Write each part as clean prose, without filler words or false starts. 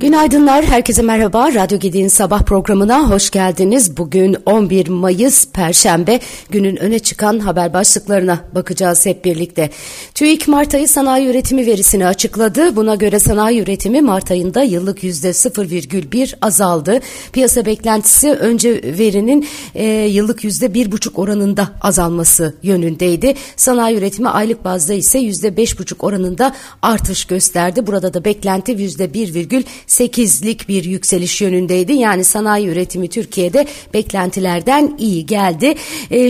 Günaydınlar, herkese merhaba. Radyo Gedi'nin sabah programına hoş geldiniz. Bugün 11 Mayıs Perşembe, günün öne çıkan haber başlıklarına bakacağız hep birlikte. TÜİK Mart ayı sanayi üretimi verisini açıkladı. Buna göre sanayi üretimi Mart ayında yıllık %0,1 azaldı. Piyasa beklentisi önce verinin yıllık %1,5 oranında azalması yönündeydi. Sanayi üretimi aylık bazda ise %5,5 oranında artış gösterdi. Burada da beklenti %1,8'lik bir yükseliş yönündeydi. Yani sanayi üretimi Türkiye'de beklentilerden iyi geldi.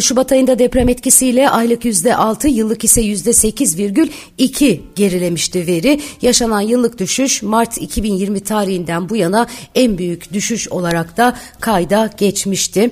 Şubat ayında deprem etkisiyle aylık %6, yıllık ise %8,2 gerilemişti veri. Yaşanan yıllık düşüş Mart 2020 tarihinden bu yana en büyük düşüş olarak da kayda geçmişti.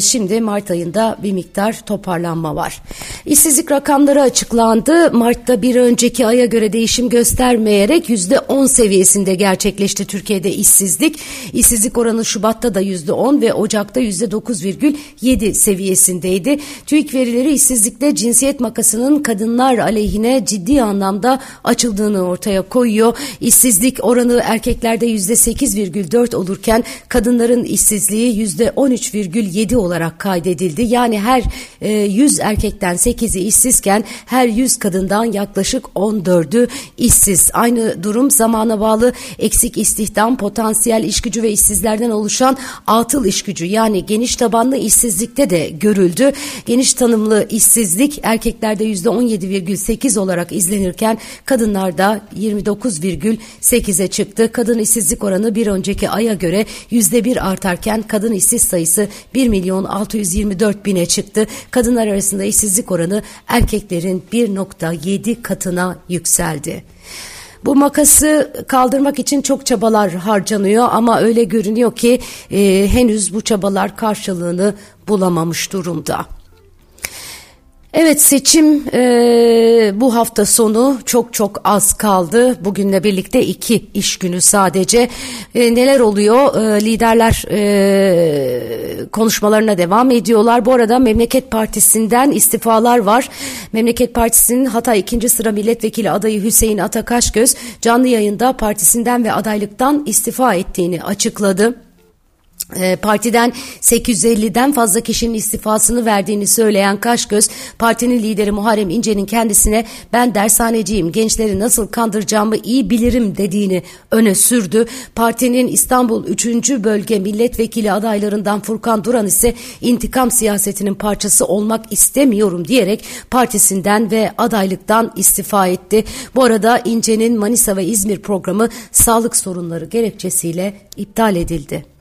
Şimdi Mart ayında bir miktar toparlanma var. İşsizlik rakamları açıklandı. Mart'ta bir önceki aya göre değişim göstermeyerek %10 seviyesinde gerçekleşti. Türkiye'de işsizlik. İşsizlik oranı Şubat'ta da %10 ve Ocak'ta %9,7 seviyesindeydi. TÜİK verileri işsizlikte cinsiyet makasının kadınlar aleyhine ciddi anlamda açıldığını ortaya koyuyor. İşsizlik oranı erkeklerde %8,4 olurken kadınların işsizliği %13,7 olarak kaydedildi. Yani her 100 erkekten 8'i işsizken her 100 kadından yaklaşık 14'ü işsiz. Aynı durum zamana bağlı eksik istihdam, potansiyel işgücü ve işsizlerden oluşan atıl işgücü yani geniş tabanlı işsizlikte de görüldü. Geniş tanımlı işsizlik erkeklerde %17,8 olarak izlenirken kadınlarda 29,8'e çıktı. Kadın işsizlik oranı bir önceki aya göre %1 artarken kadın işsiz sayısı 1.624.000'e çıktı. Kadınlar arasında işsizlik oranı erkeklerin 1.7 katına yükseldi. Bu makası kaldırmak için çok çabalar harcanıyor ama öyle görünüyor ki henüz bu çabalar karşılığını bulamamış durumda. Evet, seçim bu hafta sonu çok az kaldı. Bugünle birlikte 2 iş günü sadece. Neler oluyor? Liderler konuşmalarına devam ediyorlar. Bu arada Memleket Partisi'nden istifalar var. Memleket Partisi'nin Hatay 2. sıra milletvekili adayı Hüseyin Atakaşgöz canlı yayında partisinden ve adaylıktan istifa ettiğini açıkladı. Partiden 850'den fazla kişinin istifasını verdiğini söyleyen Kaşgöz, partinin lideri Muharrem İnce'nin kendisine ben dershaneciyim, gençleri nasıl kandıracağımı iyi bilirim dediğini öne sürdü. Partinin İstanbul 3. Bölge Milletvekili adaylarından Furkan Duran ise intikam siyasetinin parçası olmak istemiyorum diyerek partisinden ve adaylıktan istifa etti. Bu arada İnce'nin Manisa ve İzmir programı sağlık sorunları gerekçesiyle iptal edildi.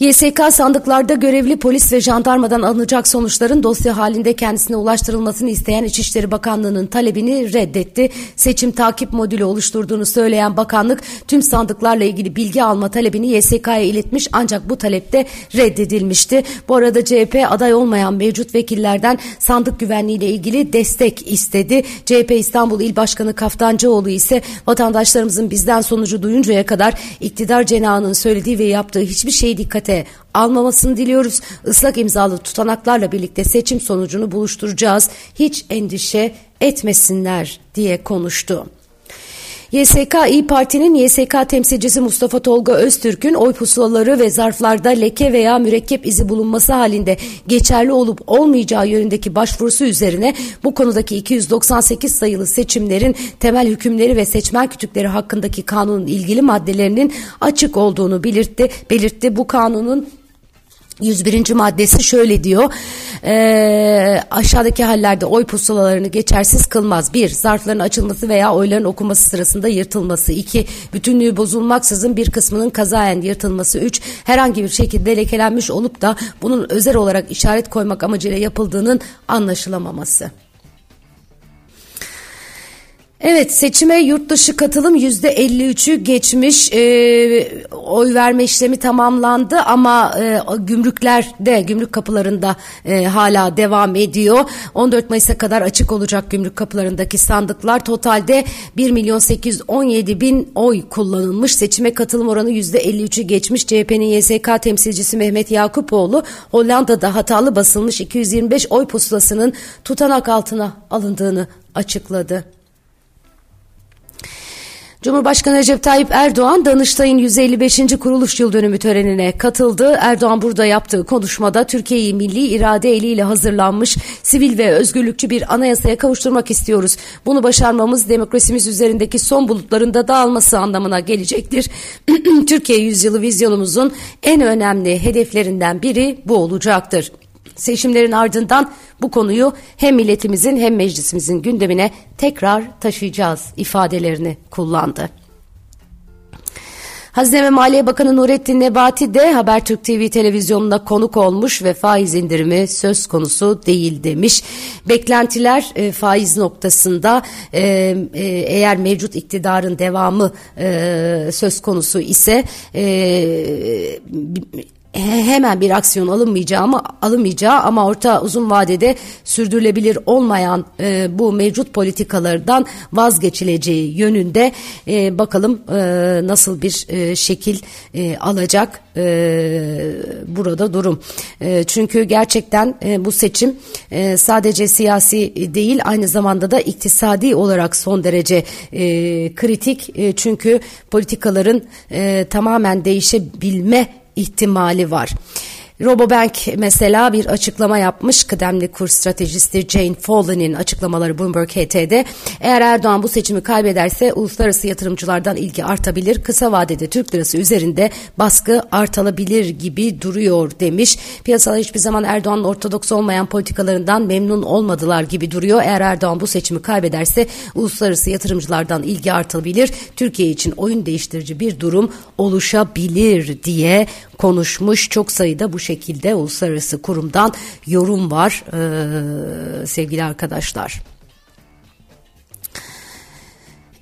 YSK sandıklarda görevli polis ve jandarmadan alınacak sonuçların dosya halinde kendisine ulaştırılmasını isteyen İçişleri Bakanlığı'nın talebini reddetti. Seçim takip modülü oluşturduğunu söyleyen bakanlık tüm sandıklarla ilgili bilgi alma talebini YSK'ya iletmiş ancak bu talep de reddedilmişti. Bu arada CHP aday olmayan mevcut vekillerden sandık güvenliğiyle ilgili destek istedi. CHP İstanbul İl Başkanı Kaftancıoğlu ise vatandaşlarımızın bizden sonucu duyuncaya kadar iktidar cenahının söylediği ve yaptığı hiçbir şeyi dikkat almamasını diliyoruz. Islak imzalı tutanaklarla birlikte seçim sonucunu buluşturacağız. Hiç endişe etmesinler diye konuştu. YSK İYİ Parti'nin YSK temsilcisi Mustafa Tolga Öztürk'ün oy pusulaları ve zarflarda leke veya mürekkep izi bulunması halinde geçerli olup olmayacağı yönündeki başvurusu üzerine bu konudaki 298 sayılı seçimlerin temel hükümleri ve seçmen kütükleri hakkındaki kanunun ilgili maddelerinin açık olduğunu belirtti. Bu kanunun 101. maddesi şöyle diyor, aşağıdaki hallerde oy pusulalarını geçersiz kılmaz. 1. Zarfların açılması veya oyların okunması sırasında yırtılması. 2. Bütünlüğü bozulmaksızın bir kısmının kazayen yırtılması. 3. Herhangi bir şekilde lekelenmiş olup da bunun özel olarak işaret koymak amacıyla yapıldığının anlaşılamaması. Evet, seçime yurt dışı katılım %53'ü geçmiş, oy verme işlemi tamamlandı ama gümrük kapılarında hala devam ediyor. 14 Mayıs'a kadar açık olacak gümrük kapılarındaki sandıklar. Totalde 1.817.000 oy kullanılmış. Seçime katılım oranı %53'ü geçmiş. CHP'nin YSK temsilcisi Mehmet Yakupoğlu Hollanda'da hatalı basılmış 225 oy pusulasının tutanak altına alındığını açıkladı. Cumhurbaşkanı Recep Tayyip Erdoğan, Danıştay'ın 155. kuruluş yıl dönümü törenine katıldı. Erdoğan burada yaptığı konuşmada Türkiye'yi milli irade eliyle hazırlanmış, sivil ve özgürlükçü bir anayasaya kavuşturmak istiyoruz. Bunu başarmamız demokrasimiz üzerindeki son bulutlarında dağılması anlamına gelecektir. Türkiye yüzyılı vizyonumuzun en önemli hedeflerinden biri bu olacaktır. Seçimlerin ardından bu konuyu hem milletimizin hem meclisimizin gündemine tekrar taşıyacağız ifadelerini kullandı. Hazine ve Maliye Bakanı Nurettin Nebati de Habertürk TV televizyonuna konuk olmuş ve faiz indirimi söz konusu değil demiş. Beklentiler faiz noktasında eğer mevcut iktidarın devamı söz konusu ise hemen bir aksiyon alınmayacağı ama orta uzun vadede sürdürülebilir olmayan bu mevcut politikalardan vazgeçileceği yönünde bakalım nasıl bir şekil alacak burada durum. Çünkü gerçekten bu seçim sadece siyasi değil, aynı zamanda da iktisadi olarak son derece kritik. Çünkü politikaların tamamen değişebilme ihtimali var. Robobank mesela bir açıklama yapmış. Kıdemli kur stratejisti Jane Follin'in açıklamaları Bloomberg HT'de. Eğer Erdoğan bu seçimi kaybederse uluslararası yatırımcılardan ilgi artabilir. Kısa vadede Türk lirası üzerinde baskı artabilir gibi duruyor demiş. Piyasalar hiçbir zaman Erdoğan'ın ortodoks olmayan politikalarından memnun olmadılar gibi duruyor. Eğer Erdoğan bu seçimi kaybederse uluslararası yatırımcılardan ilgi artabilir. Türkiye için oyun değiştirici bir durum oluşabilir diye konuşmuş. Çok sayıda bu şekilde uluslararası kurumdan yorum var sevgili arkadaşlar.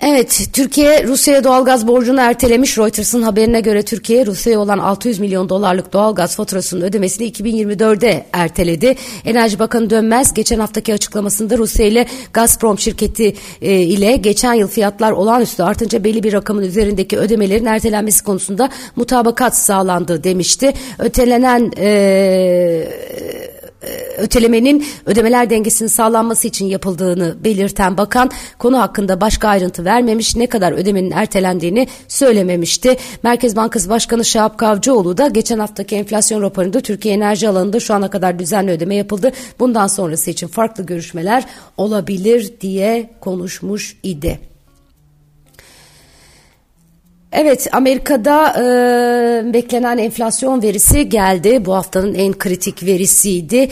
Evet, Türkiye Rusya'ya doğalgaz borcunu ertelemiş. Reuters'ın haberine göre Türkiye Rusya'ya olan 600 milyon dolarlık doğalgaz faturasının ödemesini 2024'e erteledi. Enerji Bakanı Dönmez geçen haftaki açıklamasında Rusya ile Gazprom şirketi ile geçen yıl fiyatlar olağanüstü artınca belli bir rakamın üzerindeki ödemelerin ertelenmesi konusunda mutabakat sağlandı demişti. Ötelemenin ödemeler dengesinin sağlanması için yapıldığını belirten bakan konu hakkında başka ayrıntı vermemiş, ne kadar ödemenin ertelendiğini söylememişti. Merkez Bankası Başkanı Şahap Kavcıoğlu da geçen haftaki enflasyon raporunda Türkiye enerji alanında şu ana kadar düzenli ödeme yapıldı. Bundan sonrası için farklı görüşmeler olabilir diye konuşmuş idi. Evet, Amerika'da beklenen enflasyon verisi geldi. Bu haftanın en kritik verisiydi.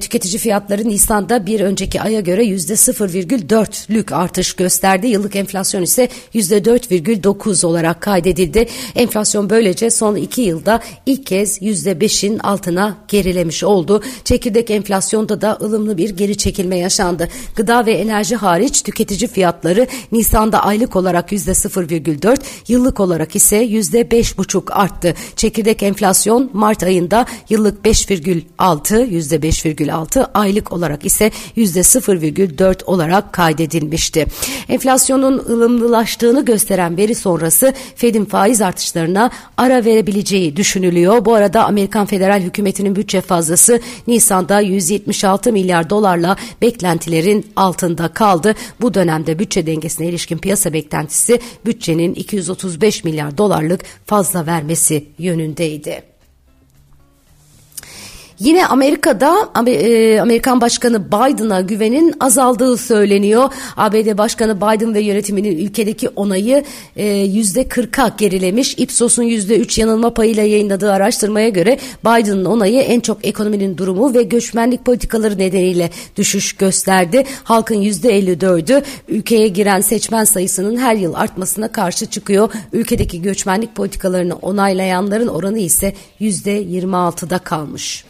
Tüketici fiyatları Nisan'da bir önceki aya göre %0,4'lük artış gösterdi. Yıllık enflasyon ise %4,9 olarak kaydedildi. Enflasyon böylece son 2 yılda ilk kez %5'in altına gerilemiş oldu. Çekirdek enflasyonda da ılımlı bir geri çekilme yaşandı. Gıda ve enerji hariç tüketici fiyatları Nisan'da aylık olarak %0,4, yıllık olarak ise %5,5 arttı. Çekirdek enflasyon Mart ayında yıllık %5,6, aylık olarak ise %0,4 olarak kaydedilmişti. Enflasyonun ılımlılaştığını gösteren veri sonrası Fed'in faiz artışlarına ara verebileceği düşünülüyor. Bu arada Amerikan Federal Hükümeti'nin bütçe fazlası Nisan'da 176 milyar dolarla beklentilerin altında kaldı. Bu dönemde bütçe dengesine ilişkin piyasa beklentisi bütçenin 235 milyar dolarlık fazla vermesi yönündeydi. Yine Amerika'da Amerikan Başkanı Biden'a güvenin azaldığı söyleniyor. ABD Başkanı Biden ve yönetiminin ülkedeki onayı %40'a gerilemiş. Ipsos'un %3 yanılma payıyla yayınladığı araştırmaya göre Biden'ın onayı en çok ekonominin durumu ve göçmenlik politikaları nedeniyle düşüş gösterdi. Halkın %54'ü ülkeye giren seçmen sayısının her yıl artmasına karşı çıkıyor. Ülkedeki göçmenlik politikalarını onaylayanların oranı ise %26'da kalmış.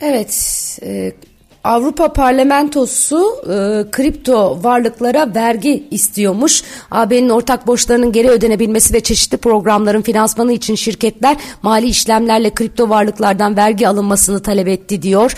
Evet, Avrupa Parlamentosu kripto varlıklara vergi istiyormuş. AB'nin ortak borçlarının geri ödenebilmesi ve çeşitli programların finansmanı için şirketler mali işlemlerle kripto varlıklardan vergi alınmasını talep etti diyor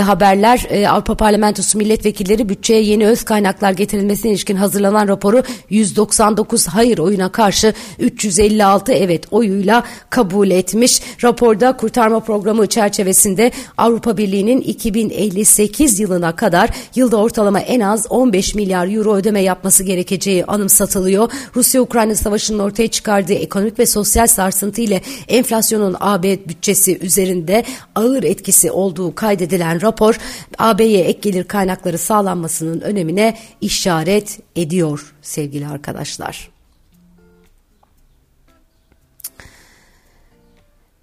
haberler. Avrupa Parlamentosu milletvekilleri bütçeye yeni öz kaynaklar getirilmesine ilişkin hazırlanan raporu 199 hayır oyuna karşı 356 evet oyuyla kabul etmiş. Raporda kurtarma programı çerçevesinde Avrupa Birliği'nin 2050 2028 yılına kadar yılda ortalama en az 15 milyar euro ödeme yapması gerekeceği anımsatılıyor. Rusya-Ukrayna savaşının ortaya çıkardığı ekonomik ve sosyal sarsıntı ile enflasyonun AB bütçesi üzerinde ağır etkisi olduğu kaydedilen rapor, AB'ye ek gelir kaynakları sağlanmasının önemine işaret ediyor sevgili arkadaşlar.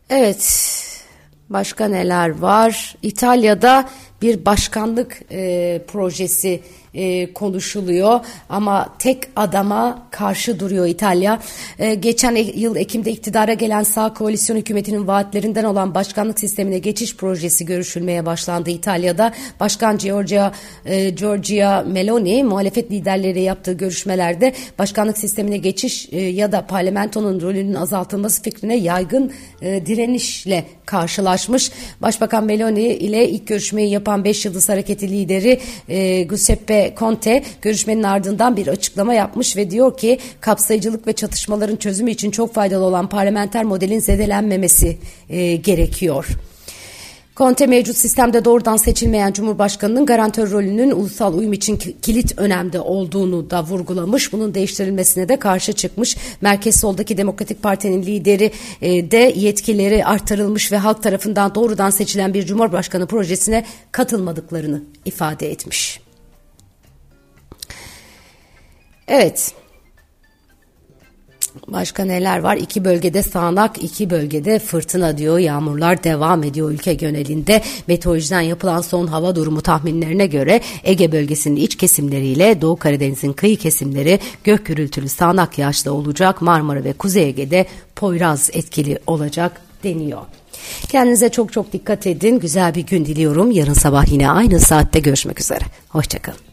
Evet, başka neler var? İtalya'da bir başkanlık projesi konuşuluyor ama tek adama karşı duruyor İtalya. Geçen yıl Ekim'de iktidara gelen sağ koalisyon hükümetinin vaatlerinden olan başkanlık sistemine geçiş projesi görüşülmeye başlandı İtalya'da. Başkan Giorgia Meloni muhalefet liderleriyle yaptığı görüşmelerde başkanlık sistemine geçiş ya da parlamentonun rolünün azaltılması fikrine yaygın direnişle karşılaşmış. Başbakan Meloni ile ilk görüşmeyi yapan 5 Yıldız Hareketi lideri Giuseppe Conte görüşmenin ardından bir açıklama yapmış ve diyor ki kapsayıcılık ve çatışmaların çözümü için çok faydalı olan parlamenter modelin zedelenmemesi gerekiyor. Conte mevcut sistemde doğrudan seçilmeyen Cumhurbaşkanı'nın garantör rolünün ulusal uyum için kilit önemde olduğunu da vurgulamış. Bunun değiştirilmesine de karşı çıkmış. Merkez soldaki Demokratik Parti'nin lideri de yetkileri artırılmış ve halk tarafından doğrudan seçilen bir Cumhurbaşkanı projesine katılmadıklarını ifade etmiş. Evet, başka neler var? 2 bölgede sağanak, 2 bölgede fırtına diyor. Yağmurlar devam ediyor ülke genelinde. Meteorolojiden yapılan son hava durumu tahminlerine göre Ege bölgesinin iç kesimleriyle Doğu Karadeniz'in kıyı kesimleri gök gürültülü sağanak yağışla olacak. Marmara ve Kuzey Ege'de Poyraz etkili olacak deniyor. Kendinize çok çok dikkat edin. Güzel bir gün diliyorum. Yarın sabah yine aynı saatte görüşmek üzere. Hoşçakalın.